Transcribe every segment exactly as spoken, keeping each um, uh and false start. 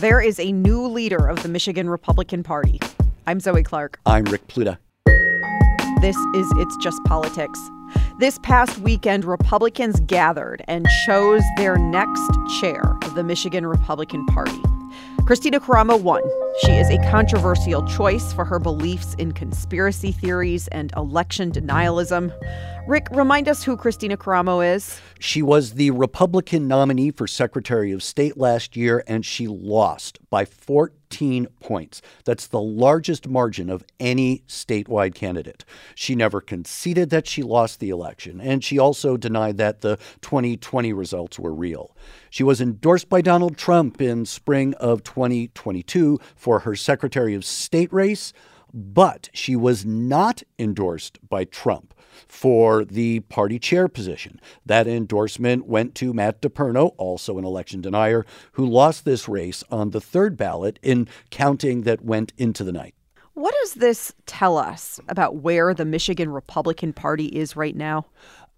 There is a new leader of the Michigan Republican Party. I'm Zoe Clark. I'm Rick Pluta. This is It's Just Politics. This past weekend, Republicans gathered and chose their next chair of the Michigan Republican Party. Christina Karamo won. She is a controversial choice for her beliefs in conspiracy theories and election denialism. Rick, remind us who Christina Karamo is. She was the Republican nominee for Secretary of State last year, and she lost by fourteen points. That's the largest margin of any statewide candidate. She never conceded that she lost the election, and she also denied that the twenty twenty results were real. She was endorsed by Donald Trump in spring of twenty twenty-two for her Secretary of State race, but she was not endorsed by Trump for the party chair position. That endorsement went to Matt DePerno, also an election denier, who lost this race on the third ballot in counting that went into the night. What does this tell us about where the Michigan Republican Party is right now?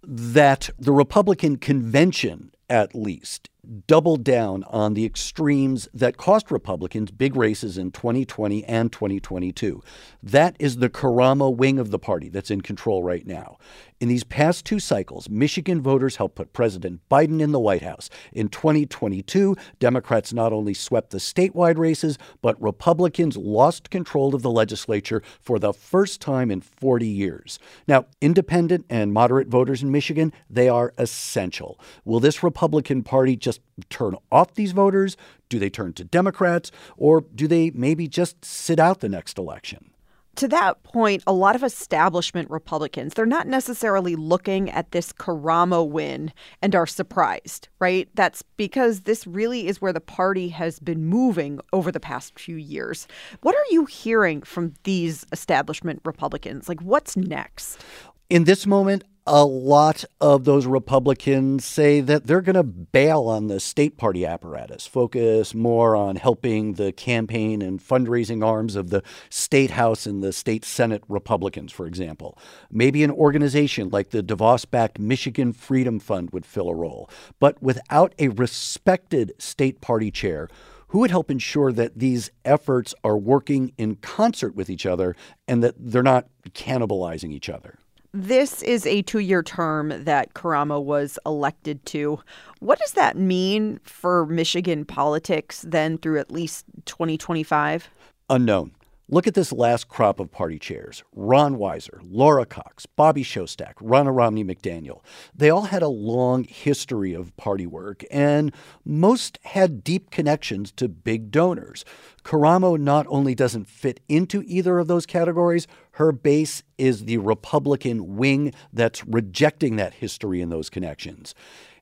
That the Republican convention, at least, doubled down on the extremes that cost Republicans big races in twenty twenty and twenty twenty-two. That is the Karamo wing of the party that's in control right now. In these past two cycles, Michigan voters helped put President Biden in the White House. In twenty twenty-two, Democrats not only swept the statewide races, but Republicans lost control of the legislature for the first time in forty years. Now, independent and moderate voters in Michigan, they are essential. Will this Republican Party just turn off these voters? Do they turn to Democrats? Or do they maybe just sit out the next election? To that point, a lot of establishment Republicans, they're not necessarily looking at this Karamo win and are surprised, right? That's because this really is where the party has been moving over the past few years. What are you hearing from these establishment Republicans? Like, what's next? In this moment, a lot of those Republicans say that they're going to bail on the state party apparatus, focus more on helping the campaign and fundraising arms of the state House and the state Senate Republicans, for example. Maybe an organization like the DeVos-backed Michigan Freedom Fund would fill a role. But without a respected state party chair, who would help ensure that these efforts are working in concert with each other and that they're not cannibalizing each other? This is a two-year term that Karamo was elected to. What does that mean for Michigan politics then through at least twenty twenty-five? Unknown. Look at this last crop of party chairs. Ron Weiser, Laura Cox, Bobby Shostack, Ronna Romney McDaniel. They all had a long history of party work, and most had deep connections to big donors. Karamo not only doesn't fit into either of those categories, her base is the Republican wing that's rejecting that history and those connections.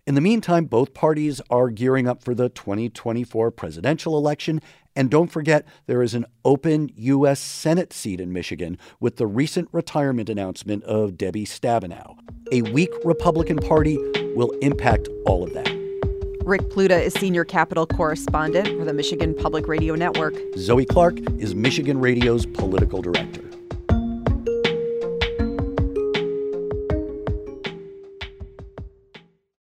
In the meantime, both parties are gearing up for the twenty twenty-four presidential election. And don't forget, there is an open U S Senate seat in Michigan with the recent retirement announcement of Debbie Stabenow. A weak Republican Party will impact all of that. Rick Pluta is senior Capitol correspondent for the Michigan Public Radio Network. Zoe Clark is Michigan Radio's political director.